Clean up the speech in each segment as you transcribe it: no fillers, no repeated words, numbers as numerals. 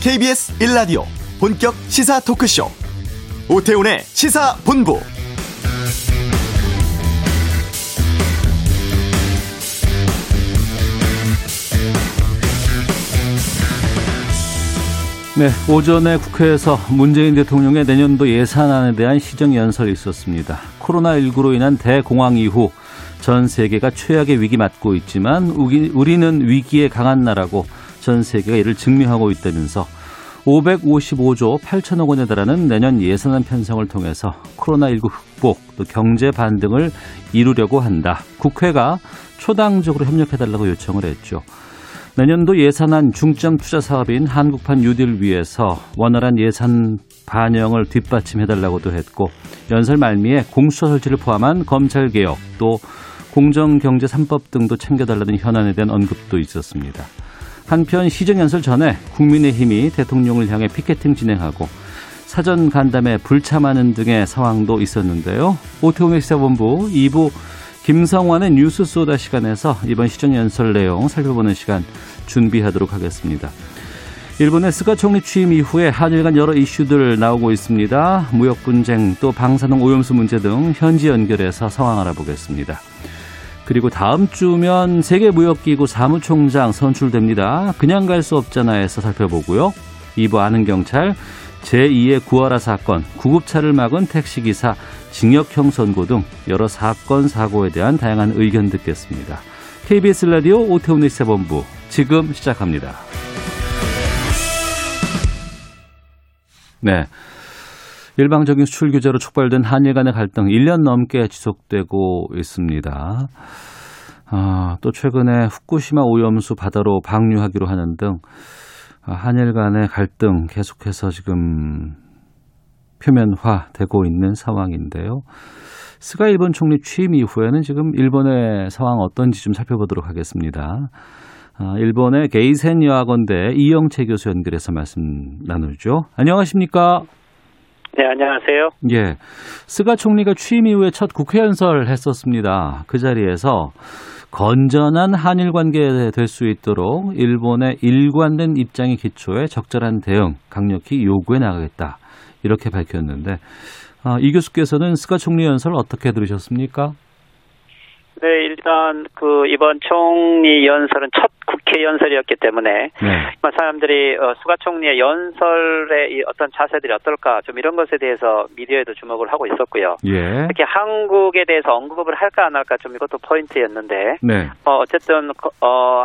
KBS 1라디오 본격 시사 토크쇼 오태훈의 시사본부. 네, 오전에 국회에서 문재인 대통령의 내년도 예산안에 대한 시정연설이 있었습니다. 코로나19로 인한 대공황 이후 전 세계가 최악의 위기 맞고 있지만 우리는 위기에 강한 나라고 전 세계가 이를 증명하고 있다면서 555조 8천억 원에 달하는 내년 예산안 편성을 통해서 코로나19 극복, 또 경제 반등을 이루려고 한다. 국회가 초당적으로 협력해달라고 요청을 했죠. 내년도 예산안 중점 투자 사업인 한국판 뉴딜 위해서 원활한 예산 반영을 뒷받침해달라고도 했고, 연설 말미에 공수처 설치를 포함한 검찰개혁, 또 공정경제 3법 등도 챙겨달라는 현안에 대한 언급도 있었습니다. 한편 시정연설 전에 국민의힘이 대통령을 향해 피켓팅 진행하고 사전 간담회 불참하는 등의 상황도 있었는데요. 오태훈의 시사본부 2부 김성환의 뉴스 소다 시간에서 이번 시정연설 내용 살펴보는 시간 준비하도록 하겠습니다. 일본의 스가 총리 취임 이후에 한일 간 여러 이슈들 나오고 있습니다. 무역 분쟁, 또 방사능 오염수 문제 등 현지 연결해서 상황 알아보겠습니다. 그리고 다음 주면 세계무역기구 사무총장 선출됩니다. 그냥 갈 수 없잖아 해서 살펴보고요. 2부 아는 경찰, 제2의 구하라 사건, 구급차를 막은 택시기사, 징역형 선고 등 여러 사건, 사고에 대한 다양한 의견 듣겠습니다. KBS 라디오 오태훈의 시사본부 지금 시작합니다. 네. 일방적인 수출 규제로 촉발된 한일 간의 갈등 1년 넘게 지속되고 있습니다. 또 최근에 후쿠시마 오염수 바다로 방류하기로 하는 등 한일 간의 갈등 계속해서 지금 표면화되고 있는 상황인데요. 스가 일본 총리 취임 이후에는 지금 일본의 상황 어떤지 좀 살펴보도록 하겠습니다. 일본의 게이센 여학원대 이영채 교수 연결해서 말씀 나누죠. 안녕하십니까? 네, 안녕하세요. 예, 스가 총리가 취임 이후에 첫 국회 연설을 했었습니다. 그 자리에서 건전한 한일 관계가 될 수 있도록 일본의 일관된 입장의 기초에 적절한 대응, 강력히 요구해 나가겠다 이렇게 밝혔는데, 이 교수께서는 스가 총리 연설 어떻게 들으셨습니까? 네, 일단 이번 총리 연설은 첫 국회 연설이었기 때문에 사람들이 스가 총리의 연설의 어떤 자세들이 어떨까, 좀 이런 것에 대해서 미디어에도 주목을 하고 있었고요. 예. 특히 한국에 대해서 언급을 할까 안 할까, 좀 이것도 포인트였는데, 네. 어쨌든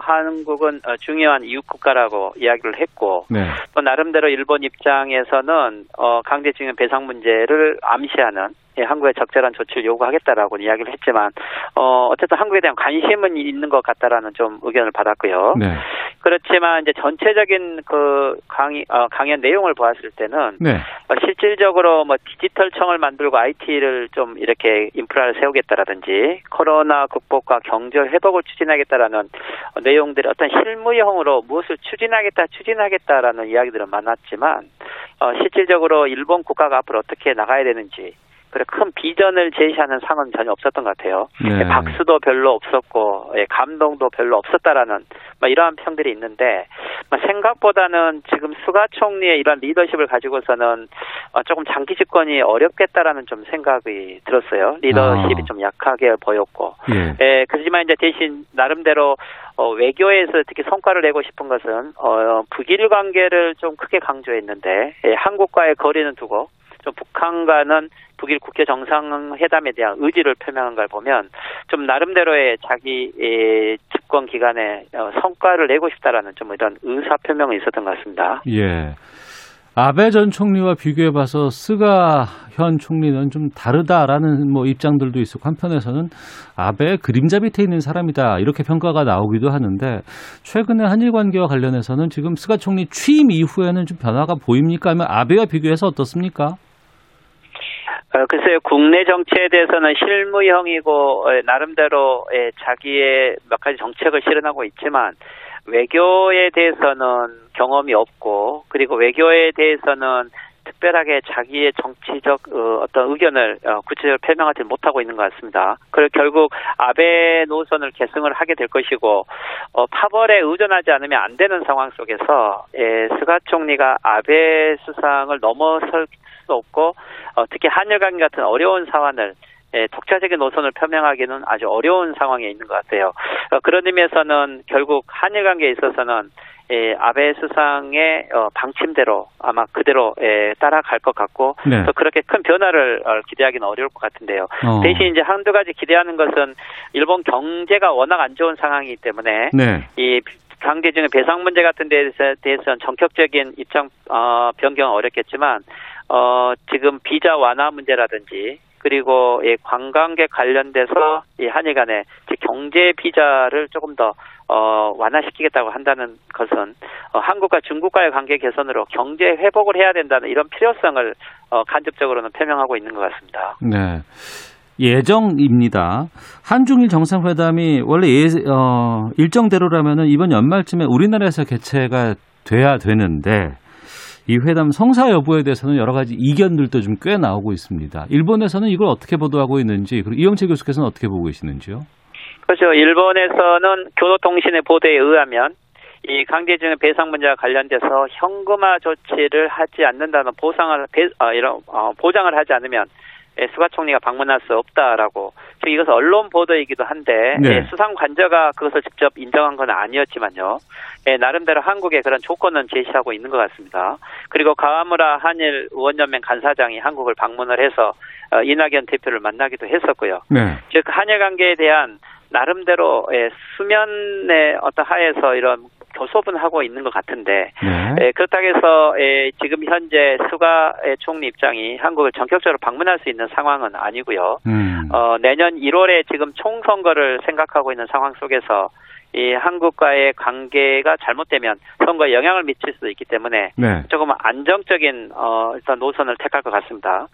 한국은 중요한 이웃 국가라고 이야기를 했고, 네. 또 나름대로 일본 입장에서는 강제징용 배상 문제를 암시하는, 예, 한국에 적절한 조치를 요구하겠다라고 이야기를 했지만, 어쨌든 한국에 대한 관심은 있는 것 같다라는 좀 의견을 받았고요. 네. 그렇지만 이제 전체적인 강연 내용을 보았을 때는, 네. 실질적으로 디지털청을 만들고 IT를 좀 이렇게 인프라를 세우겠다라든지 코로나 극복과 경제 회복을 추진하겠다라는 내용들이 어떤 실무형으로 무엇을 추진하겠다라는 이야기들은 많았지만, 실질적으로 일본 국가가 앞으로 어떻게 나가야 되는지, 그래 큰 비전을 제시하는 상은 전혀 없었던 것 같아요. 네. 박수도 별로 없었고, 감동도 별로 없었다라는 이러한 평들이 있는데, 생각보다는 지금 스가 총리의 이러한 리더십을 가지고서는 조금 장기 집권이 어렵겠다라는 좀 생각이 들었어요. 리더십이 좀 약하게 보였고, 예. 예, 그렇지만 이제 대신 나름대로 외교에서 특히 성과를 내고 싶은 것은 북일 관계를 좀 크게 강조했는데, 예, 한국과의 거리는 두고 좀 북한과는 북일 국회 정상회담에 대한 의지를 표명한 걸 보면, 좀 나름대로의 자기 집권 기간에 성과를 내고 싶다라는 좀 이런 의사 표명이 있었던 것 같습니다. 예, 아베 전 총리와 비교해봐서 스가 현 총리는 좀 다르다라는 입장들도 있었고, 한편에서는 아베의 그림자 밑에 있는 사람이다 이렇게 평가가 나오기도 하는데, 최근에 한일 관계와 관련해서는 지금 스가 총리 취임 이후에는 좀 변화가 보입니까? 아니면 아베와 비교해서 어떻습니까? 글쎄요, 국내 정치에 대해서는 실무형이고, 나름대로 자기의 몇 가지 정책을 실현하고 있지만, 외교에 대해서는 경험이 없고, 그리고 외교에 대해서는 특별하게 자기의 정치적 어떤 의견을 구체적으로 표명하지 못하고 있는 것 같습니다. 그리고 결국 아베 노선을 계승을 하게 될 것이고 파벌에 의존하지 않으면 안 되는 상황 속에서 스가 총리가 아베 수상을 넘어설 수 없고 특히 한일 관계 같은 어려운 사안을 독자적인 노선을 표명하기는 아주 어려운 상황에 있는 것 같아요. 그런 의미에서는 결국 한일 관계에 있어서는 아베 수상의 방침대로 아마 그대로 따라갈 것 같고 네. 또 그렇게 큰 변화를 기대하기는 어려울 것 같은데요. 대신 이제 한두 가지 기대하는 것은 일본 경제가 워낙 안 좋은 상황이기 때문에 네. 이 강제 중에 배상 문제 같은 데에 대해서는 전격적인 입장 변경은 어렵겠지만 지금 비자 완화 문제라든지 그리고 관광객 관련돼서 한일 간의 경제 비자를 조금 더 완화시키겠다고 한다는 것은 한국과 중국과의 관계 개선으로 경제 회복을 해야 된다는 이런 필요성을 간접적으로는 표명하고 있는 것 같습니다. 네, 예정입니다. 한중일 정상회담이 원래 일정대로라면 이번 연말쯤에 우리나라에서 개최가 돼야 되는데 이 회담 성사 여부에 대해서는 여러 가지 이견들도 좀 꽤 나오고 있습니다. 일본에서는 이걸 어떻게 보도하고 있는지, 그리고 이영채 교수께서는 어떻게 보고 계시는지요? 그렇죠. 일본에서는 교도통신의 보도에 의하면 이 강제징용 배상 문제와 관련돼서 현금화 조치를 하지 않는다는 보장을 하지 않으면 스가 총리가 방문할 수 없다라고 즉 이것은 언론 보도이기도 한데 네. 수상관저가 그것을 직접 인정한 건 아니었지만요. 나름대로 한국의 그런 조건은 제시하고 있는 것 같습니다. 그리고 가와무라 한일 의원연맹 간사장이 한국을 방문을 해서 이낙연 대표를 만나기도 했었고요. 네. 즉 한일 관계에 대한 나름대로 수면의 어떤 하에서 이런 교섭은 하고 있는 것 같은데 네. 그렇다고 해서 지금 현재 스가 총리 입장이 한국을 전격적으로 방문할 수 있는 상황은 아니고요. 내년 1월에 지금 총선거를 생각하고 있는 상황 속에서 이 한국과의 관계가 잘못되면 선거에 영향을 미칠 수도 있기 때문에 네. 조금 안정적인 일단 노선을 택할 것 같습니다.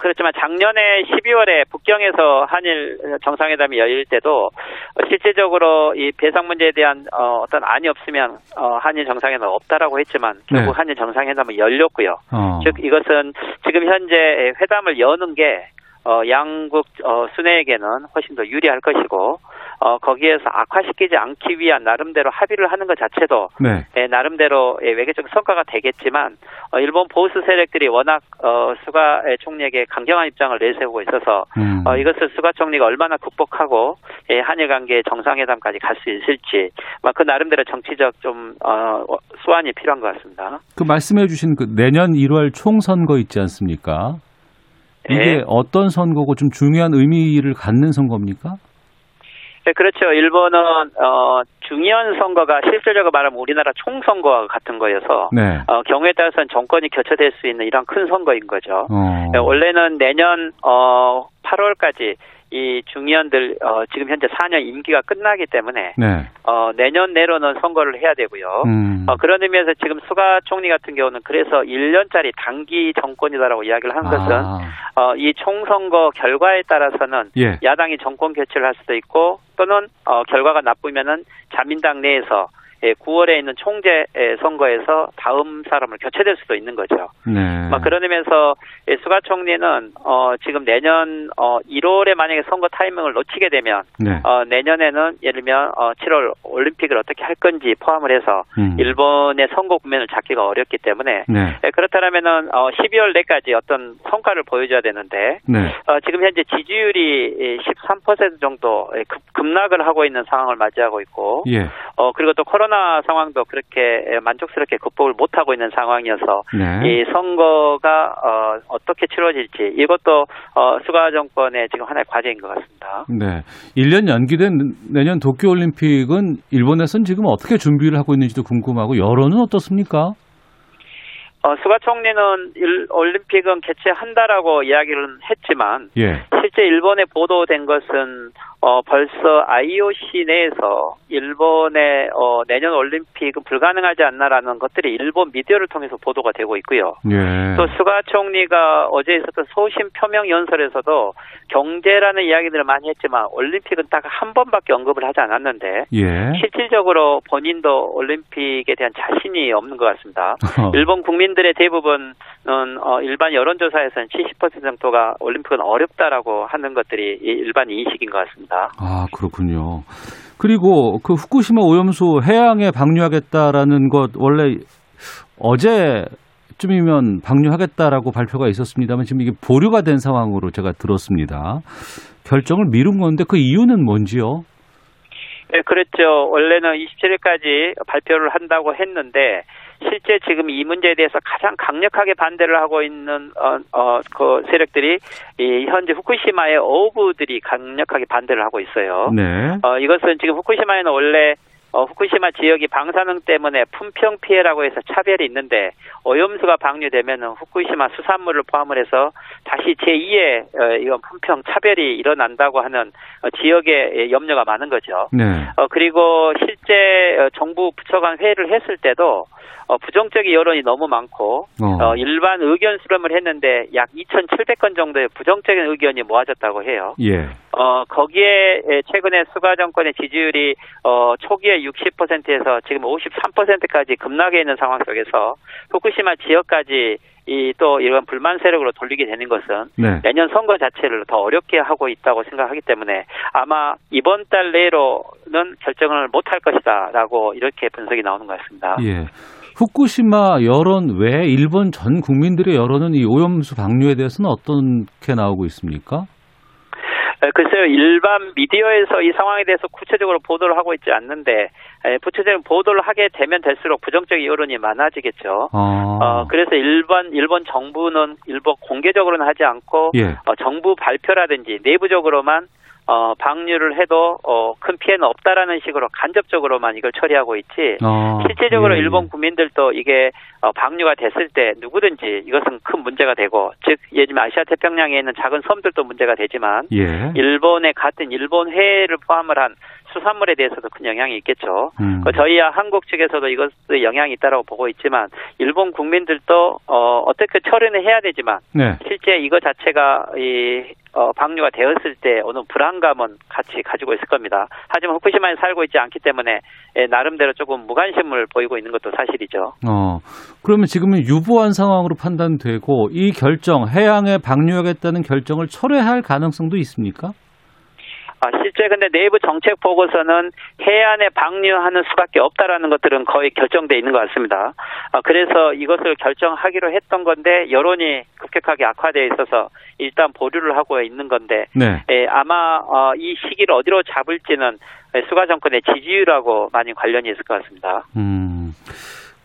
그렇지만 작년에 12월에 북경에서 한일 정상회담이 열릴 때도 실질적으로 이 배상 문제에 대한 어떤 안이 없으면 한일 정상회담 없다라고 했지만 결국 네. 한일 정상회담은 열렸고요. 즉 이것은 지금 현재 회담을 여는 게 양국 순회에게는 훨씬 더 유리할 것이고 거기에서 악화시키지 않기 위한 나름대로 합의를 하는 것 자체도 네. 나름대로 외교적 성과가 되겠지만 일본 보수 세력들이 워낙 스가 총리에게 강경한 입장을 내세우고 있어서 이것을 스가 총리가 얼마나 극복하고 한일 관계 정상회담까지 갈 수 있을지 그 나름대로 정치적 좀 소환이 필요한 것 같습니다. 그 말씀해 주신 그 내년 1월 총선거 있지 않습니까? 이게 네. 어떤 선거고 좀 중요한 의미를 갖는 선거입니까? 네, 그렇죠. 일본은 중요한 선거가 실질적으로 말하면 우리나라 총선거와 같은 거여서 네. 경우에 따라서는 정권이 교체될 수 있는 이런 큰 선거인 거죠. 네, 원래는 내년 8월까지 이 중의원들 지금 현재 4년 임기가 끝나기 때문에 네. 내년 내로는 선거를 해야 되고요. 그런 의미에서 지금 스가 총리 같은 경우는 그래서 1년짜리 단기 정권이다라고 이야기를 한 것은 이 총선거 결과에 따라서는 예. 야당이 정권 교체를 할 수도 있고 또는 결과가 나쁘면은 자민당 내에서 9월에 있는 총재 선거에서 다음 사람을 교체될 수도 있는 거죠. 네. 그런 의미에서 스가 총리는 지금 내년 1월에 만약에 선거 타이밍을 놓치게 되면 네. 내년에는 예를 들면 7월 올림픽을 어떻게 할 건지 포함을 해서 일본의 선거 국면을 잡기가 어렵기 때문에 네. 그렇다면은 12월 내까지 어떤 성과를 보여줘야 되는데 네. 지금 현재 지지율이 13% 정도 급락을 하고 있는 상황을 맞이하고 있고 예. 그리고 또 코로나 상황도 그렇게 만족스럽게 극복을 못하고 있는 상황이어서 네. 이 선거가 어떻게 치러질지 이것도 스가 정권의 지금 하나의 과제인 것 같습니다. 네, 1년 연기된 내년 도쿄올림픽은 일본에서는 지금 어떻게 준비를 하고 있는지도 궁금하고 여론은 어떻습니까? 스가 총리는 올림픽은 개최한다라고 이야기를 했지만 예. 실제 일본에 보도된 것은 벌써 IOC 내에서 일본의 내년 올림픽은 불가능하지 않나라는 것들이 일본 미디어를 통해서 보도가 되고 있고요. 예. 또 스가 총리가 어제 있었던 소신 표명 연설에서도 경제라는 이야기들을 많이 했지만 올림픽은 딱 한 번밖에 언급을 하지 않았는데 예. 실질적으로 본인도 올림픽에 대한 자신이 없는 것 같습니다. 일본 국민 국민들의 대부분은 일반 여론조사에서는 70% 정도가 올림픽은 어렵다라고 하는 것들이 일반 인식인 것 같습니다. 아, 그렇군요. 그리고 그 후쿠시마 오염수 해양에 방류하겠다라는 것 원래 어제쯤이면 방류하겠다라고 발표가 있었습니다만 지금 이게 보류가 된 상황으로 제가 들었습니다. 결정을 미룬 건데 그 이유는 뭔지요? 네, 그렇죠. 원래는 27일까지 발표를 한다고 했는데 실제 지금 이 문제에 대해서 가장 강력하게 반대를 하고 있는 그 세력들이 이 현재 후쿠시마의 어부들이 강력하게 반대를 하고 있어요. 네. 이것은 지금 후쿠시마에는 원래 후쿠시마 지역이 방사능 때문에 품평 피해라고 해서 차별이 있는데 오염수가 방류되면 후쿠시마 수산물을 포함을 해서 다시 제2의 이런 품평 차별이 일어난다고 하는 지역의 염려가 많은 거죠. 네. 그리고 실제 정부 부처 간 회의를 했을 때도 부정적인 여론이 너무 많고 일반 의견 수렴을 했는데 약 2,700건 정도의 부정적인 의견이 모아졌다고 해요. 예. 거기에 최근에 스가 정권의 지지율이 초기에 60%에서 지금 53%까지 급락해 있는 상황 속에서 후쿠시마 지역까지 이 또 이런 불만 세력으로 돌리게 되는 것은 네. 내년 선거 자체를 더 어렵게 하고 있다고 생각하기 때문에 아마 이번 달 내로는 결정을 못할 것이다라고 이렇게 분석이 나오는 것 같습니다. 예. 후쿠시마 여론 외에 일본 전 국민들의 여론은 이 오염수 방류에 대해서는 어떻게 나오고 있습니까? 글쎄요. 일반 미디어에서 이 상황에 대해서 구체적으로 보도를 하고 있지 않는데 구체적인 보도를 하게 되면 될수록 부정적인 여론이 많아지겠죠. 그래서 일본 정부는 일부 공개적으로는 하지 않고 예. 정부 발표라든지 내부적으로만 방류를 해도 큰 피해는 없다라는 식으로 간접적으로만 이걸 처리하고 있지 실제적으로 예. 일본 국민들도 이게 방류가 됐을 때 누구든지 이것은 큰 문제가 되고 즉 예를 들면 아시아 태평양에 있는 작은 섬들도 문제가 되지만 예. 일본의 같은 일본 해를 포함을 한 수산물에 대해서도 큰 영향이 있겠죠. 저희야 한국 측에서도 이것도 영향이 있다고 보고 있지만 일본 국민들도 어떻게 처리는 해야 되지만 네. 실제 이거 자체가 방류가 되었을 때 어느 불안감은 같이 가지고 있을 겁니다. 하지만 후쿠시마에 살고 있지 않기 때문에 나름대로 조금 무관심을 보이고 있는 것도 사실이죠. 그러면 지금은 유보한 상황으로 판단되고 이 결정, 해양에 방류하겠다는 결정을 철회할 가능성도 있습니까? 실제 근데 내부 정책 보고서는 해안에 방류하는 수밖에 없다라는 것들은 거의 결정돼 있는 것 같습니다. 그래서 이것을 결정하기로 했던 건데 여론이 급격하게 악화되어 있어서 일단 보류를 하고 있는 건데 네. 아마 이 시기를 어디로 잡을지는 스가 정권의 지지율하고 많이 관련이 있을 것 같습니다.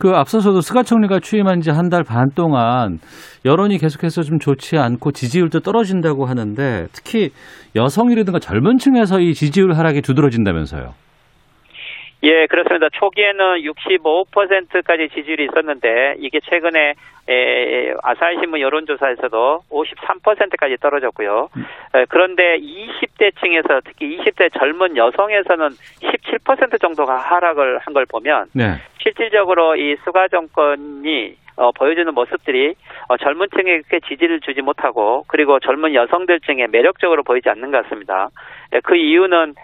그 앞서서도 스가 총리가 취임한 지 한 달 반 동안 여론이 계속해서 좀 좋지 않고 지지율도 떨어진다고 하는데 특히 여성이라든가 젊은 층에서 이 지지율 하락이 두드러진다면서요. 예, 그렇습니다. 초기에는 65%까지 지지율이 있었는데 이게 최근에 아사히신문 여론조사에서도 53%까지 떨어졌고요. 그런데 20대 층에서 특히 20대 젊은 여성에서는 17% 정도가 하락을 한 걸 보면 네. 실질적으로 이 스가 정권이 보여주는 모습들이 젊은 층에 그렇게 지지를 주지 못하고 그리고 젊은 여성들 층에 매력적으로 보이지 않는 것 같습니다. 그 이유는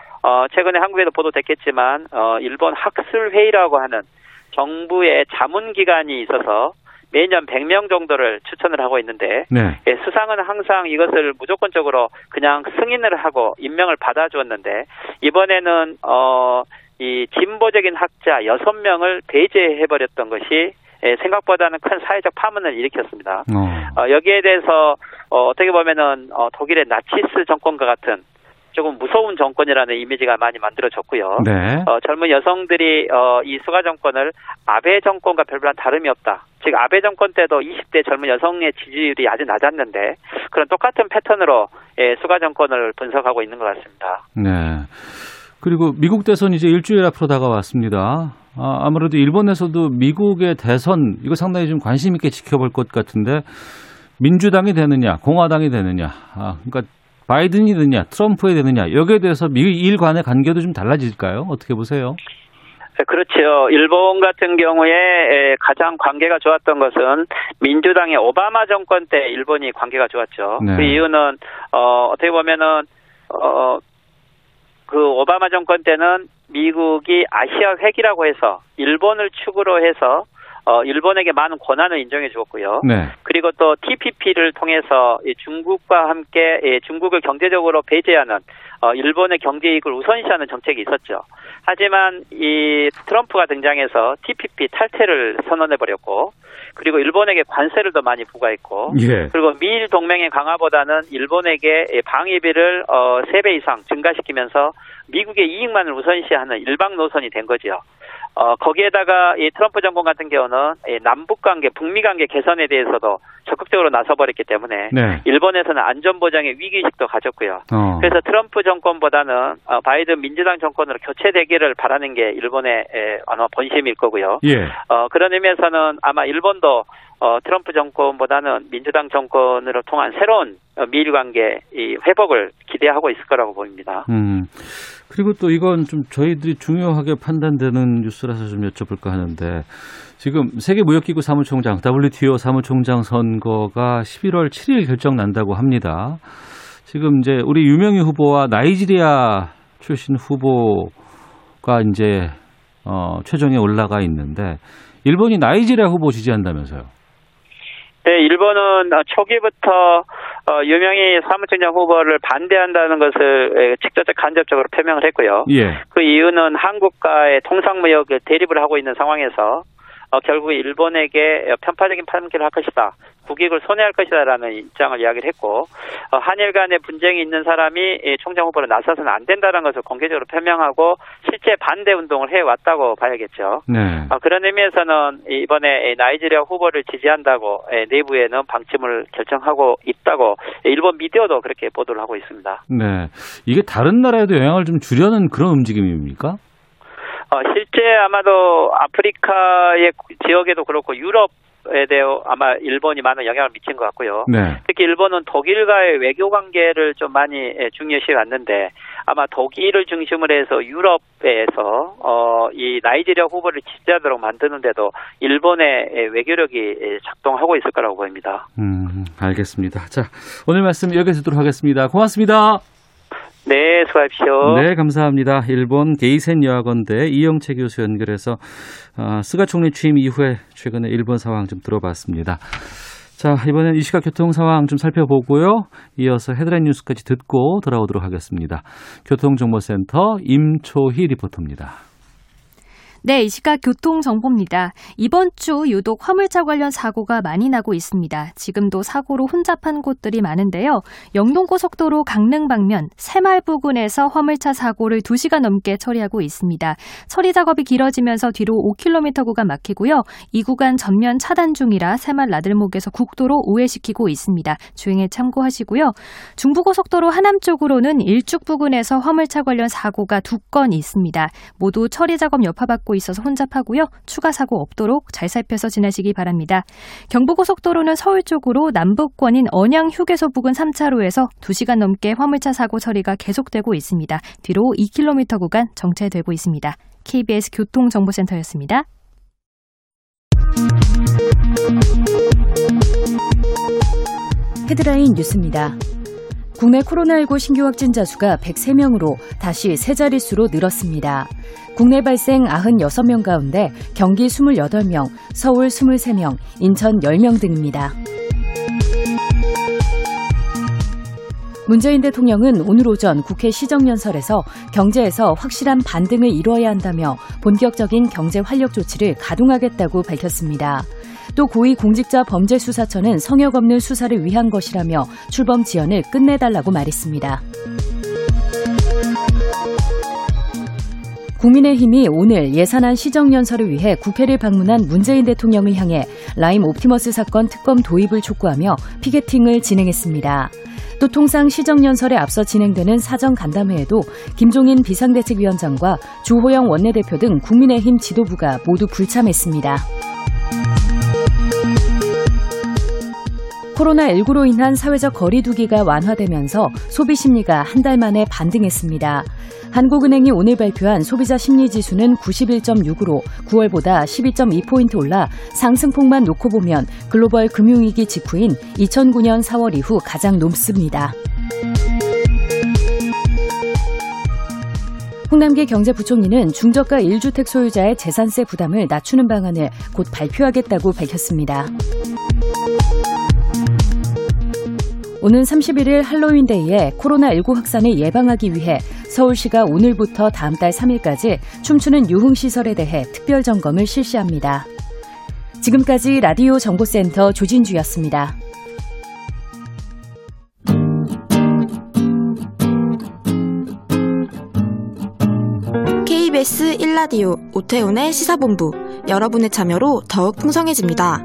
최근에 한국에도 보도됐겠지만 일본 학술회의라고 하는 정부의 자문기관이 있어서 매년 100명 정도를 추천을 하고 있는데 네. 수상은 항상 이것을 무조건적으로 그냥 승인을 하고 임명을 받아주었는데 이번에는 이 진보적인 학자 6명을 배제해버렸던 것이 생각보다는 큰 사회적 파문을 일으켰습니다. 여기에 대해서 어떻게 보면은 독일의 나치스 정권과 같은 조금 무서운 정권이라는 이미지가 많이 만들어졌고요. 네. 젊은 여성들이 이 스가 정권을 아베 정권과 별반 다름이 없다. 즉 아베 정권 때도 20대 젊은 여성의 지지율이 아주 낮았는데 그런 똑같은 패턴으로 스가 정권을 분석하고 있는 것 같습니다. 네. 그리고 미국 대선 이제 일주일 앞으로 다가왔습니다. 아무래도 일본에서도 미국의 대선 이거 상당히 좀 관심 있게 지켜볼 것 같은데 민주당이 되느냐 공화당이 되느냐 그러니까 바이든이 되느냐 트럼프에 되느냐 여기에 대해서 미일 간의 관계도 좀 달라질까요? 어떻게 보세요? 그렇죠. 일본 같은 경우에 가장 관계가 좋았던 것은 민주당의 오바마 정권 때 일본이 관계가 좋았죠. 네. 그 이유는 어떻게 보면은 그 오바마 정권 때는 미국이 아시아 획이라고 해서 일본을 축으로 해서 일본에게 많은 권한을 인정해 주었고요. 네. 그리고 또 TPP를 통해서 중국과 함께 중국을 경제적으로 배제하는 일본의 경제 이익을 우선시하는 정책이 있었죠. 하지만 이 트럼프가 등장해서 TPP 탈퇴를 선언해버렸고, 그리고 일본에게 관세를 더 많이 부과했고, 예. 그리고 미일 동맹의 강화보다는 일본에게 방위비를 3배 이상 증가시키면서 미국의 이익만을 우선시하는 일방 노선이 된 거죠. 거기에다가 이 트럼프 정권 같은 경우는 남북관계, 북미관계 개선에 대해서도 적극적으로 나서버렸기 때문에 네. 일본에서는 안전보장의 위기의식도 가졌고요. 그래서 트럼프 정권보다는 바이든 민주당 정권으로 교체되기를 바라는 게 일본의 아마 본심일 거고요. 예. 그런 의미에서는 아마 일본도 트럼프 정권보다는 민주당 정권으로 통한 새로운 미일 관계 회복을 기대하고 있을 거라고 보입니다. 그리고 또 이건 좀 저희들이 중요하게 판단되는 뉴스라서 좀 여쭤볼까 하는데, 지금 세계무역기구 사무총장, WTO 사무총장 선거가 11월 7일 결정 난다고 합니다. 지금 이제 우리 유명희 후보와 나이지리아 출신 후보가 이제 최종에 올라가 있는데, 일본이 나이지리아 후보 지지한다면서요? 네, 일본은 초기부터 유명희 사무총장 후보를 반대한다는 것을 직접적 간접적으로 표명을 했고요. 예. 그 이유는 한국과의 통상무역 대립을 하고 있는 상황에서 결국 일본에게 편파적인 판결을 할 것이다, 국익을 손해할 것이다라는 입장을 이야기를 했고, 한일 간의 분쟁이 있는 사람이 총장 후보로 나서서는 안 된다는 것을 공개적으로 표명하고 실제 반대 운동을 해왔다고 봐야겠죠. 네. 그런 의미에서는 이번에 나이지리아 후보를 지지한다고 내부에는 방침을 결정하고 있다고 일본 미디어도 그렇게 보도를 하고 있습니다. 네, 이게 다른 나라에도 영향을 좀 주려는 그런 움직임입니까? 실제 아마도 아프리카의 지역에도 그렇고 유럽에 대해 아마 일본이 많은 영향을 미친 것 같고요. 네. 특히 일본은 독일과의 외교 관계를 좀 많이 중요시 왔는데, 아마 독일을 중심으로 해서 유럽에서 이 나이지리아 후보를 지지하도록 만드는데도 일본의 외교력이 작동하고 있을 거라고 보입니다. 알겠습니다. 자, 오늘 말씀 여기서 듣도록 하겠습니다. 고맙습니다. 네, 수고하십시오. 네, 감사합니다. 일본 게이센 여학원대 이영채 교수 연결해서 스가 총리 취임 이후에 최근에 일본 상황 좀 들어봤습니다. 자, 이번엔 이 시각 교통 상황 좀 살펴보고요. 이어서 헤드라인 뉴스까지 듣고 돌아오도록 하겠습니다. 교통정보센터 임초희 리포터입니다. 네, 이 시각 교통정보입니다. 이번 주 유독 화물차 관련 사고가 많이 나고 있습니다. 지금도 사고로 혼잡한 곳들이 많은데요. 영동고속도로 강릉 방면 새마을 부근에서 화물차 사고를 2시간 넘게 처리하고 있습니다. 처리 작업이 길어지면서 뒤로 5km 구간 막히고요. 이 구간 전면 차단 중이라 새마을 나들목에서 국도로 우회시키고 있습니다. 주행에 참고하시고요. 중부고속도로 하남 쪽으로는 일죽 부근에서 화물차 관련 사고가 2건 있습니다. 모두 처리 작업 여파받고 있어서 혼잡하고요. 추가 사고 없도록 잘 살펴서 지나시기 바랍니다. 경부고속도로는 서울 쪽으로 남북권인 언양 휴게소 부근 3차로에서 2시간 넘게 화물차 사고 처리가 계속되고 있습니다. 뒤로 2km 구간 정체되고 있습니다. KBS 교통정보센터였습니다. 헤드라인 뉴스입니다. 국내 코로나19 신규 확진자 수가 103명으로 다시 세 자릿수로 늘었습니다. 국내 발생 96명 가운데 경기 28명, 서울 23명, 인천 10명 등입니다. 문재인 대통령은 오늘 오전 국회 시정연설에서 경제에서 확실한 반등을 이뤄야 한다며 본격적인 경제 활력 조치를 가동하겠다고 밝혔습니다. 또 고위공직자범죄수사처는 성역 없는 수사를 위한 것이라며 출범 지연을 끝내달라고 말했습니다. 국민의힘이 오늘 예산안 시정연설을 위해 국회를 방문한 문재인 대통령을 향해 라임 옵티머스 사건 특검 도입을 촉구하며 피켓팅을 진행했습니다. 또 통상 시정연설에 앞서 진행되는 사정간담회에도 김종인 비상대책위원장과 주호영 원내대표 등 국민의힘 지도부가 모두 불참했습니다. 코로나19로 인한 사회적 거리 두기가 완화되면서 소비 심리가 한 달 만에 반등했습니다. 한국은행이 오늘 발표한 소비자 심리지수는 91.6으로 9월보다 12.2포인트 올라 상승폭만 놓고 보면 글로벌 금융위기 직후인 2009년 4월 이후 가장 높습니다. 홍남기 경제부총리는 중저가 1주택 소유자의 재산세 부담을 낮추는 방안을 곧 발표하겠다고 밝혔습니다. 오는 31일 할로윈데이에 코로나19 확산을 예방하기 위해 서울시가 오늘부터 다음 달 3일까지 춤추는 유흥시설에 대해 특별 점검을 실시합니다. 지금까지 라디오 정보센터 조진주였습니다. KBS 1라디오 오태훈의 시사본부, 여러분의 참여로 더욱 풍성해집니다.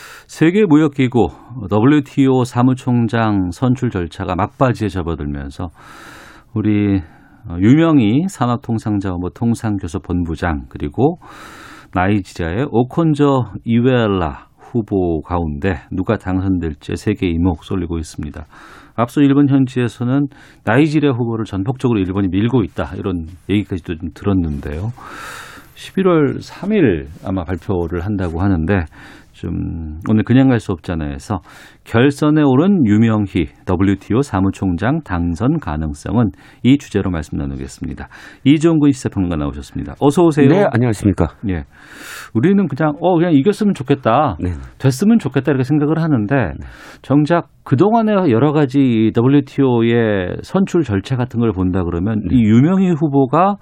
세계무역기구 WTO 사무총장 선출 절차가 막바지에 접어들면서 우리 유명희 산업통상자원부 통상교섭본부장 그리고 나이지리아의 오콘조 이웨알라 후보 가운데 누가 당선될지 세계의 이목 쏠리고 있습니다. 앞서 일본 현지에서는 나이지리아 후보를 전폭적으로 일본이 밀고 있다, 이런 얘기까지도 좀 들었는데요. 11월 3일 아마 발표를 한다고 하는데, 좀 오늘 그냥 갈 수 없잖아요. 해서 결선에 오른 유명희 WTO 사무총장 당선 가능성은, 이 주제로 말씀 나누겠습니다. 이종근 시사평론가 나오셨습니다. 어서 오세요. 네, 안녕하십니까. 예, 우리는 그냥 이겼으면 좋겠다, 네, 됐으면 좋겠다 이렇게 생각을 하는데, 네, 정작 그동안의 여러 가지 WTO의 선출 절차 같은 걸 본다 그러면, 네, 이 유명희 후보가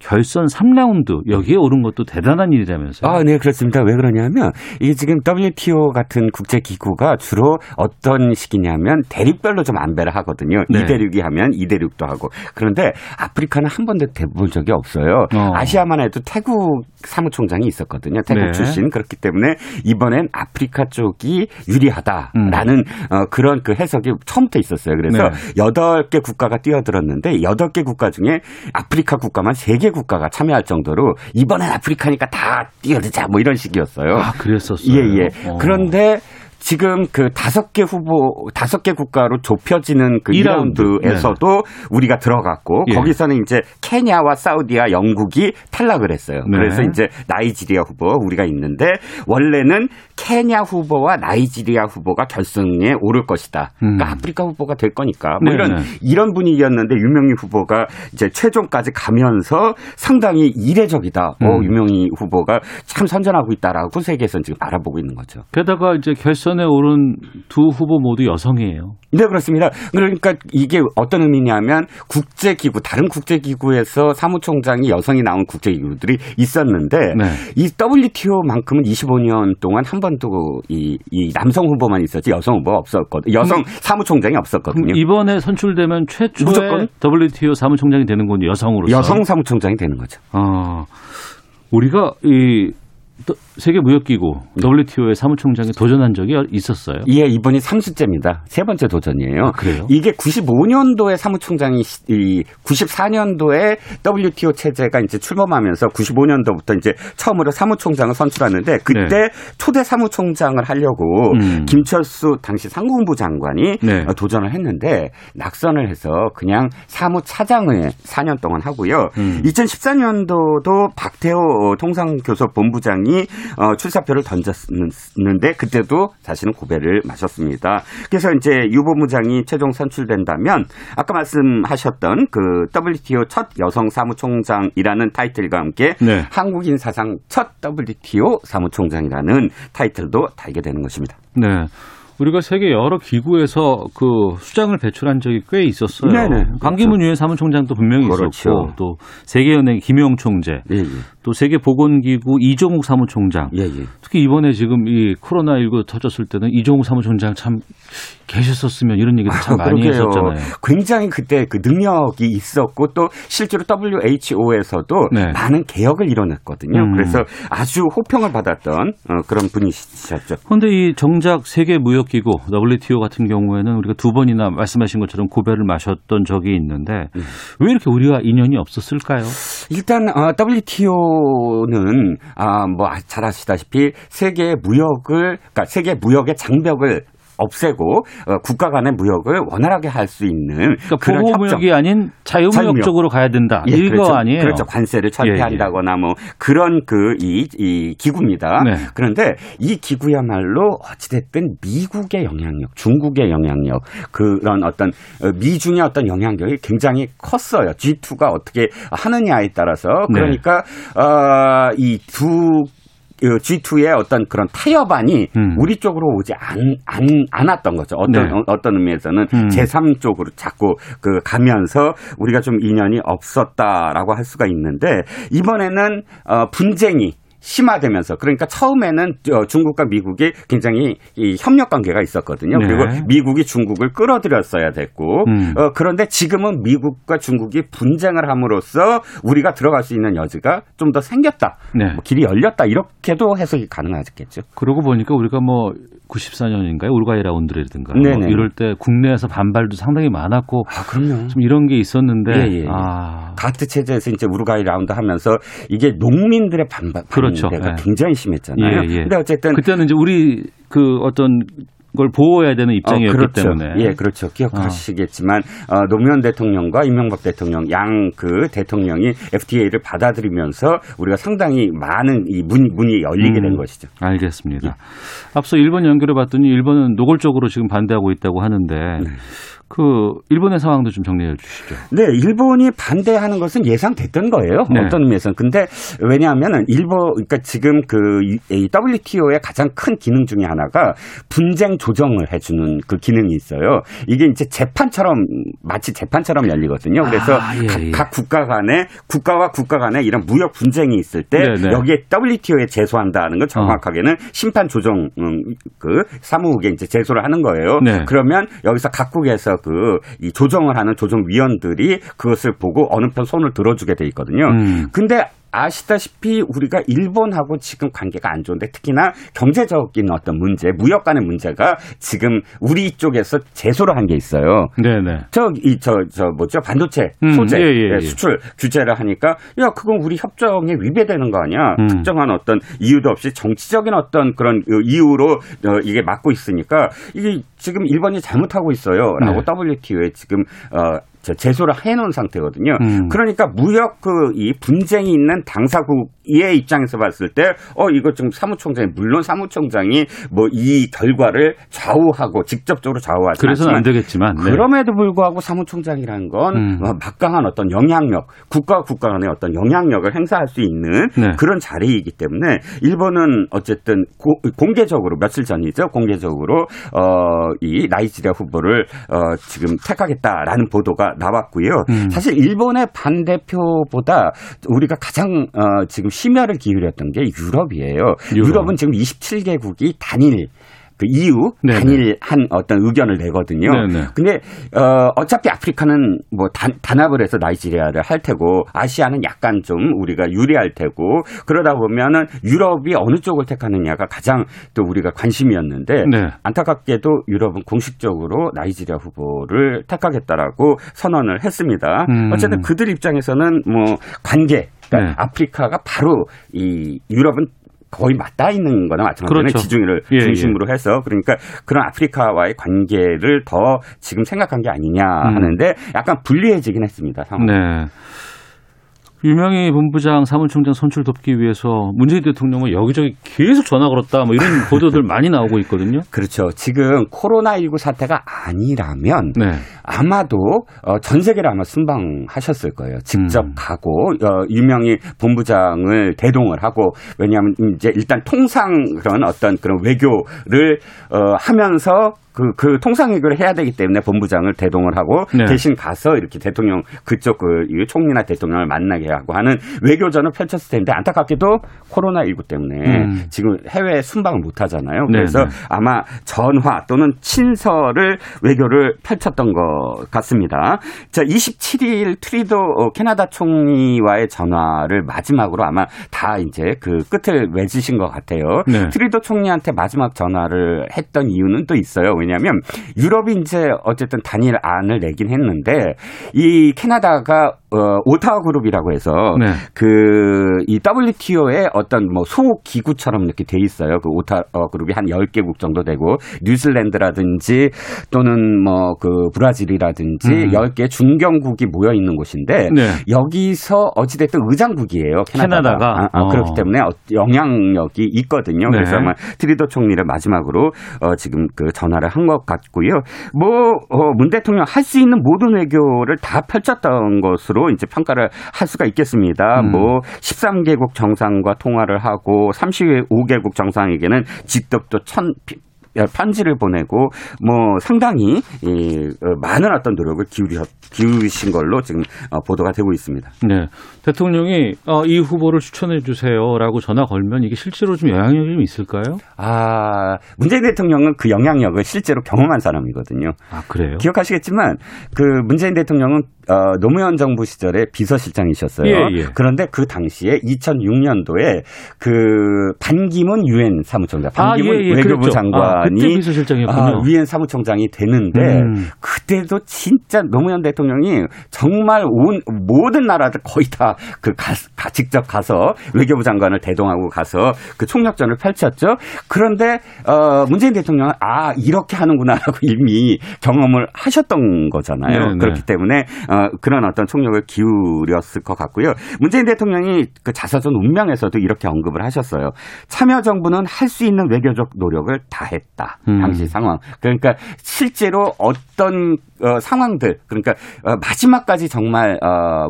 결선 3라운드 여기에 오른 것도 대단한 일이라면서요. 아, 네, 그렇습니다. 왜 그러냐면 이게 지금 WTO 같은 국제 기구가 주로 어떤 식이냐면 대륙별로 좀 안배를 하거든요. 네. 이 대륙이 하면 이 대륙도 하고. 그런데 아프리카는 한 번도 대본 적이 없어요. 아시아만 해도 태국 사무총장이 있었거든요. 태국, 네, 출신. 그렇기 때문에 이번엔 아프리카 쪽이 유리하다라는 그런 그 해석이 처음부터 있었어요. 그래서, 네, 8개 국가가 뛰어들었는데 8개 국가 중에 아프리카 국가만 3개 국가가 참여할 정도로 이번엔 아프리카니까 다 뛰어들자 뭐 이런 식이었어요. 아, 그랬었어요. 예예. 예. 그런데 지금 그 5개 국가로 좁혀지는 그 2라운드에서도 네, 우리가 들어갔고, 예, 거기서는 이제 케냐와 사우디와 영국이 탈락을 했어요. 네. 그래서 이제 나이지리아 후보 우리가 있는데, 원래는 케냐 후보와 나이지리아 후보가 결승에 오를 것이다. 그러니까 아프리카 후보가 될 거니까 뭐 이런 분위기였는데, 유명희 후보가 이제 최종까지 가면서 상당히 이례적이다. 유명희 후보가 참 선전하고 있다라고 세계에서는 지금 알아보고 있는 거죠. 게다가 이제 결선에 오른 두 후보 모두 여성이에요. 네, 그렇습니다. 그러니까 이게 어떤 의미냐면 국제기구, 다른 국제기구에서 사무총장이 여성이 나온 국제기구들이 있었는데, 네, 이 WTO만큼은 25년 동안 한 번도 이 남성 후보만 있었지 여성 후보가 없었거든요. 여성 사무총장이 없었거든요. 그럼 이번에 선출되면 최초의 무조건 WTO 사무총장이 되는 건 여성으로서. 여성 사무총장이 되는 거죠. 우리가 이 세계무역기구 WTO의 사무총장에 도전한 적이 있었어요? 예, 이번이 3수째입니다. 3번째 도전이에요. 아, 그래요? 이게 95년도에 사무총장이 94년도에 WTO 체제가 이제 출범하면서 95년도부터 이제 처음으로 사무총장을 선출하는데, 그때, 네, 초대 사무총장을 하려고 김철수 당시 상공부 장관이, 네, 도전을 했는데 낙선을 해서 그냥 사무차장을 4년 동안 하고요. 2014년도도 박태호 통상교섭본부장이 출사표를 던졌는데 그때도 자신은 고배를 마셨습니다. 그래서 이제 유 본부장이 최종 선출된다면 아까 말씀하셨던 그 WTO 첫 여성 사무총장이라는 타이틀과 함께, 네, 한국인 사상 첫 WTO 사무총장이라는 타이틀도 달게 되는 것입니다. 네. 우리가 세계 여러 기구에서 그 수장을 배출한 적이 꽤 있었어요. 네네, 반기문 유엔 사무총장도 분명히 있었고, 그렇죠, 또 세계은행 김용 총재, 예예, 또 세계보건기구 이종욱 사무총장, 예예, 특히 이번에 지금 이 코로나19 터졌을 때는 이종욱 사무총장 참 계셨었으면 이런 얘기도 참 많이 했었잖아요. 굉장히 그때 그 능력이 있었고, 또 실제로 WHO에서도, 네, 많은 개혁을 이뤄냈거든요. 그래서 아주 호평을 받았던 그런 분이셨죠. 그런데 이 정작 세계무역 기구 WTO 같은 경우에는 우리가 2번이나 말씀하신 것처럼 고배를 마셨던 적이 있는데, 왜 이렇게 우리와 인연이 없었을까요? 일단 WTO는 뭐 잘 아시다시피 세계 무역의 장벽을 없애고 국가 간의 무역을 원활하게 할 수 있는 그러니까 그런 보호무역이 아닌 자유무역 쪽으로 가야 된다. 예, 이거 그렇죠. 아니에요? 그렇죠. 관세를 철폐한다거나 뭐 그런 이 기구입니다. 네. 그런데 이 기구야말로 어찌됐든 미국의 영향력, 중국의 영향력, 그런 어떤 미중의 어떤 영향력이 굉장히 컸어요. G2가 어떻게 하느냐에 따라서. 그러니까 네. 이 두 G2의 어떤 그런 타협안이 우리 쪽으로 오지 않았던 거죠. 어떤 의미에서는 제3 쪽으로 자꾸 가면서 우리가 좀 인연이 없었다라고 할 수가 있는데, 이번에는 분쟁이 심화되면서, 그러니까 처음에는 중국과 미국이 굉장히 이 협력 관계가 있었거든요. 네. 그리고 미국이 중국을 끌어들였어야 됐고, 그런데 지금은 미국과 중국이 분쟁을 함으로써 우리가 들어갈 수 있는 여지가 좀 더 생겼다. 네. 뭐 길이 열렸다. 이렇게도 해석이 가능하겠죠. 그러고 보니까 우리가 뭐 94년인가요? 우루과이 라운드라든가 뭐 이럴 때 국내에서 반발도 상당히 많았고, 그럼요. 좀 이런 게 있었는데 가트 체제에서 이제 우루과이 라운드 하면서 이게 농민들의 반발, 그렇죠. 네. 굉장히 심했잖아요. 근데 어쨌든 그때는 이제 우리 그 어떤 그걸 보호해야 되는 입장이었기 그렇죠. 때문에. 예, 그렇죠. 기억하시겠지만 노무현 대통령과 이명박 대통령 양 그 대통령이 FTA를 받아들이면서 우리가 상당히 많은 이 문이 열리게 된 것이죠. 알겠습니다. 예. 앞서 일본 연결해 봤더니 일본은 노골적으로 지금 반대하고 있다고 하는데 네. 일본의 상황도 좀 정리해 주시죠. 네, 일본이 반대하는 것은 예상됐던 거예요. 네. 어떤 의미에서는. 근데 왜냐하면은 그러니까 지금 WTO의 가장 큰 기능 중에 하나가 분쟁 조정을 해주는 그 기능이 있어요. 이게 이제 마치 재판처럼 열리거든요. 그래서 각 국가와 국가 간에 이런 무역 분쟁이 있을 때 여기에 WTO에 제소한다는 건 정확하게는 심판 조정 사무국에 이제 제소를 하는 거예요. 네. 그러면 여기서 각국에서 이 조정을 하는 조정위원들이 그것을 보고 어느 편 손을 들어주게 돼 있거든요. 근데 아시다시피 우리가 일본하고 지금 관계가 안 좋은데, 특히나 경제적인 어떤 문제, 무역 간의 문제가 지금 우리 쪽에서 제소를 한 게 있어요. 네네. 반도체 소재 수출 규제를 하니까 그건 우리 협정에 위배되는 거 아니야? 특정한 어떤 이유도 없이 정치적인 어떤 그런 이유로 이게 막고 있으니까 이게 지금 일본이 잘못하고 있어요라고 WTO에 지금 제소를 해놓은 상태거든요. 그러니까 무역 이 분쟁이 있는 당사국의 입장에서 봤을 때 이거 지금 사무총장이 뭐 이 결과를 좌우하고 직접적으로 좌우하지 그래서는 않지만, 안 되겠지만 그럼에도 불구하고 사무총장이라는 건 막강한 어떤 영향력, 국가와 국가 간의 어떤 영향력을 행사할 수 있는 그런 자리이기 때문에 일본은 어쨌든 공개적으로 며칠 전이죠. 공개적으로 이 나이지리아 후보를 지금 택하겠다라는 보도가 나왔고요. 사실 일본의 반대표보다 우리가 가장 지금 심혈을 기울였던 게 유럽이에요. 유럽은 지금 27개국이 단일 EU 단일한 어떤 의견을 내거든요. 근데 어차피 아프리카는 뭐 단합을 해서 나이지리아를 할 테고, 아시아는 약간 좀 우리가 유리할 테고, 그러다 보면은 유럽이 어느 쪽을 택하느냐가 가장 또 우리가 관심이었는데 안타깝게도 유럽은 공식적으로 나이지리아 후보를 택하겠다라고 선언을 했습니다. 어쨌든 그들 입장에서는 뭐 아프리카가 바로 이 유럽은 거의 맞닿아 있는 거나 마찬가지로 지중해를 중심으로 해서, 그러니까 그런 아프리카와의 관계를 더 지금 생각한 게 아니냐 하는데 약간 불리해지긴 했습니다. 상황이. 네. 유명희 본부장 사무총장 선출 돕기 위해서 문재인 대통령은 여기저기 계속 전화 걸었다. 뭐 이런 보도들 많이 나오고 있거든요. 그렇죠. 지금 코로나19 사태가 아니라면 아마도 전 세계를 아마 순방하셨을 거예요. 직접 가고 유명희 본부장을 대동을 하고, 왜냐하면 이제 일단 통상 그런 어떤 그런 외교를 하면서 그 통상회교를 해야 되기 때문에 본부장을 대동을 하고 대신 가서 이렇게 대통령 그쪽 총리나 대통령을 만나게 하고 하는 외교전을 펼쳤을 텐데, 안타깝게도 코로나19 때문에 지금 해외 순방을 못 하잖아요. 그래서 아마 전화 또는 친서를 외교를 펼쳤던 것 같습니다. 자, 27일 트리도 캐나다 총리와의 전화를 마지막으로 아마 다 이제 그 끝을 맺으신 것 같아요. 트리도 총리한테 마지막 전화를 했던 이유는 또 있어요. 뭐냐면 유럽이 이제 어쨌든 단일 안을 내긴 했는데 이 캐나다가 오타 그룹이라고 해서 네. 그 이 WTO의 어떤 뭐 소기구처럼 이렇게 돼 있어요. 그 오타 그룹이 한 10개국 정도 되고 뉴질랜드라든지 또는 뭐 그 브라질이라든지 10개 중견국이 모여 있는 곳인데 네. 여기서 어찌 됐든 의장국이에요. 캐나다가. 그렇기 때문에 영향력이 있거든요. 네. 그래서 아마 트리도 총리를 마지막으로 지금 그 전화를 한 것 같고요. 뭐 문 대통령 할 수 있는 모든 외교를 다 펼쳤던 것으로 이제 평가를 할 수가 있겠습니다. 뭐 13개국 정상과 통화를 하고 35개국 정상에게는 직접도 편지를 보내고 뭐 상당히 많은 어떤 노력을 기울이신 걸로 지금 보도가 되고 있습니다. 네, 대통령이 이 후보를 추천해 주세요라고 전화 걸면 이게 실제로 좀 영향력이 좀 있을까요? 문재인 대통령은 그 영향력을 실제로 경험한 사람이거든요. 그래요? 기억하시겠지만 그 문재인 대통령은 노무현 정부 시절에 비서실장이셨어요. 예. 그런데 그 당시에 2006년도에 그 반기문 UN 사무총장, 반기문 외교부 그렇죠. 장관. 그때 비서실장이었군요. 유엔 사무총장이 되는데 그때도 진짜 노무현 대통령이 정말 모든 나라들 거의 다 직접 가서 외교부 장관을 대동하고 가서 그 총력전을 펼쳤죠. 그런데 문재인 대통령은 이렇게 하는구나라고 이미 경험을 하셨던 거잖아요. 네네. 그렇기 때문에 그런 어떤 총력을 기울였을 것 같고요. 문재인 대통령이 그 자서전 운명에서도 이렇게 언급을 하셨어요. 참여정부는 할 수 있는 외교적 노력을 다 했다. 당시 상황. 그러니까 실제로 어떤 상황들, 그러니까 마지막까지 정말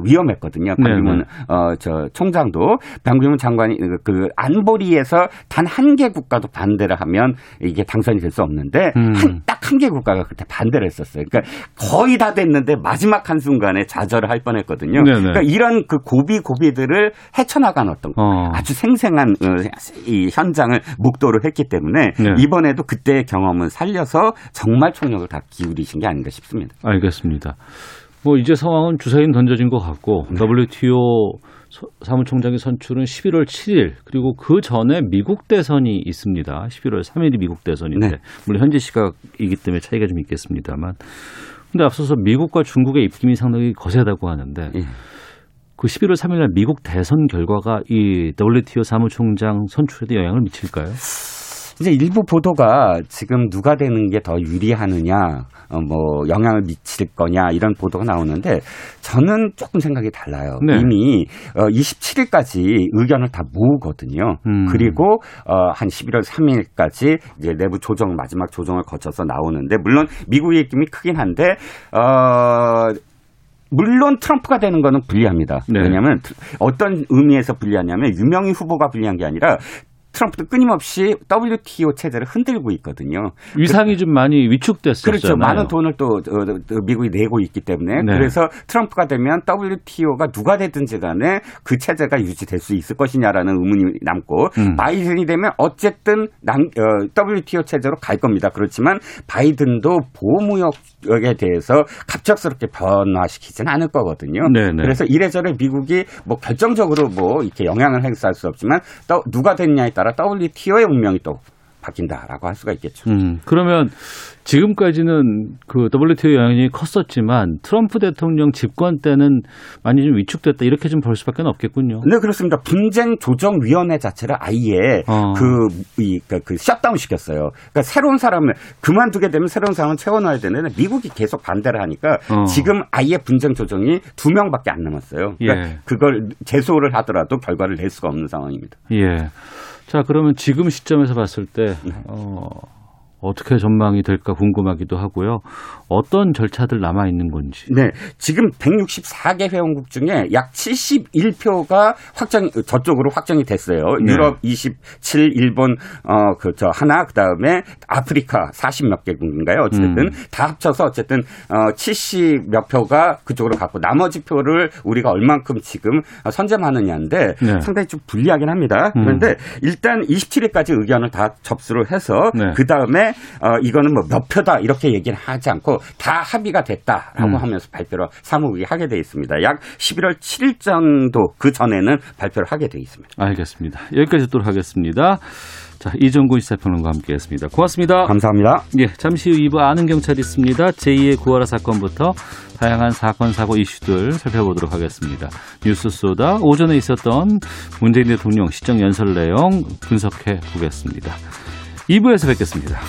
위험했거든요. 반기문 총장도 반기문 장관이 그 안보리에서 단 한 개 국가도 반대를 하면 이게 당선이 될 수 없는데 딱 한 개 국가가 그때 반대를 했었어요. 그러니까 거의 다 됐는데 마지막 한 순간에 좌절을 할 뻔했거든요. 네네. 그러니까 이런 그 고비들을 헤쳐나간 어떤 아주 생생한 이 현장을 목도를 했기 때문에 네. 이번에도 그때의 경험은 살려서 정말 총력을 다 기울이신 게 아닌가 싶습니다. 알겠습니다. 뭐 이제 상황은 주사위는 던져진 것 같고 네. WTO 사무총장의 선출은 11월 7일 그리고 그 전에 미국 대선이 있습니다. 11월 3일이 미국 대선인데 네. 물론 현지 시각이기 때문에 차이가 좀 있겠습니다만 근데 앞서서 미국과 중국의 입김이 상당히 거세다고 하는데 네. 그 11월 3일 날 미국 대선 결과가 이 WTO 사무총장 선출에도 영향을 미칠까요? 이제 일부 보도가 지금 누가 되는 게 더 유리하느냐, 뭐 영향을 미칠 거냐 이런 보도가 나오는데 저는 조금 생각이 달라요. 네. 이미 27일까지 의견을 다 모으거든요. 그리고 한 11월 3일까지 이제 내부 조정 마지막 조정을 거쳐서 나오는데 물론 미국의 입김이 크긴 한데 물론 트럼프가 되는 거는 불리합니다. 네. 왜냐하면 어떤 의미에서 불리하냐면 유명희 후보가 불리한 게 아니라. 트럼프도 끊임없이 WTO 체제를 흔들고 있거든요. 위상이 좀 많이 위축됐었잖아요. 그렇죠. 많은 돈을 또 미국이 내고 있기 때문에 네. 그래서 트럼프가 되면 WTO가 누가 되든지 간에 그 체제가 유지될 수 있을 것이냐라는 의문이 남고 바이든이 되면 어쨌든 WTO 체제로 갈 겁니다. 그렇지만 바이든도 보호무역에 대해서 갑작스럽게 변화시키지는 않을 거거든요. 네네. 그래서 이래저래 미국이 뭐 결정적으로 뭐 이렇게 영향을 행사할 수 없지만 또 누가 됐냐에 따라 WTO의 운명이 또 바뀐다라고 할 수가 있겠죠. 그러면 지금까지는 그 WTO 영향이 컸었지만 트럼프 대통령 집권 때는 많이 좀 위축됐다 이렇게 좀 볼 수밖에 없겠군요. 네 그렇습니다. 분쟁 조정 위원회 자체를 아예 그 셧다운 시켰어요. 그러니까 새로운 사람을 그만두게 되면 새로운 사람을 채워넣어야 되는데 미국이 계속 반대를 하니까 지금 아예 분쟁 조정이 2명밖에 안 남았어요. 그러니까 그걸 제소를 하더라도 결과를 낼 수가 없는 상황입니다. 예. 자 그러면 지금 시점에서 봤을 때 어떻게 전망이 될까 궁금하기도 하고요. 어떤 절차들 남아있는 건지. 네. 지금 164개 회원국 중에 약 71표가 저쪽으로 확정이 됐어요. 네. 유럽 27, 일본, 하나, 그 다음에 아프리카 40몇 개국인가요? 어쨌든. 다 합쳐서 어쨌든, 70몇 표가 그쪽으로 갔고, 나머지 표를 우리가 얼만큼 지금 선점하느냐인데 네. 상당히 좀 불리하긴 합니다. 그런데 일단 27일까지 의견을 다 접수를 해서, 네. 그 다음에 이거는 뭐 몇 표다 이렇게 얘기는 하지 않고 다 합의가 됐다라고 하면서 발표를 사무국이 하게 돼 있습니다. 약 11월 7일 정도 그 전에는 발표를 하게 돼 있습니다. 알겠습니다. 여기까지 또 하겠습니다. 자, 이종근 시사평론가와 함께했습니다. 고맙습니다. 감사합니다. 예, 잠시 후 2부 아는 경찰이 있습니다. 제2의 구하라 사건부터 다양한 사건 사고 이슈들 살펴보도록 하겠습니다. 뉴스 쏘다 오전에 있었던 문재인 대통령 시정 연설 내용 분석해 보겠습니다. 2부에서 뵙겠습니다.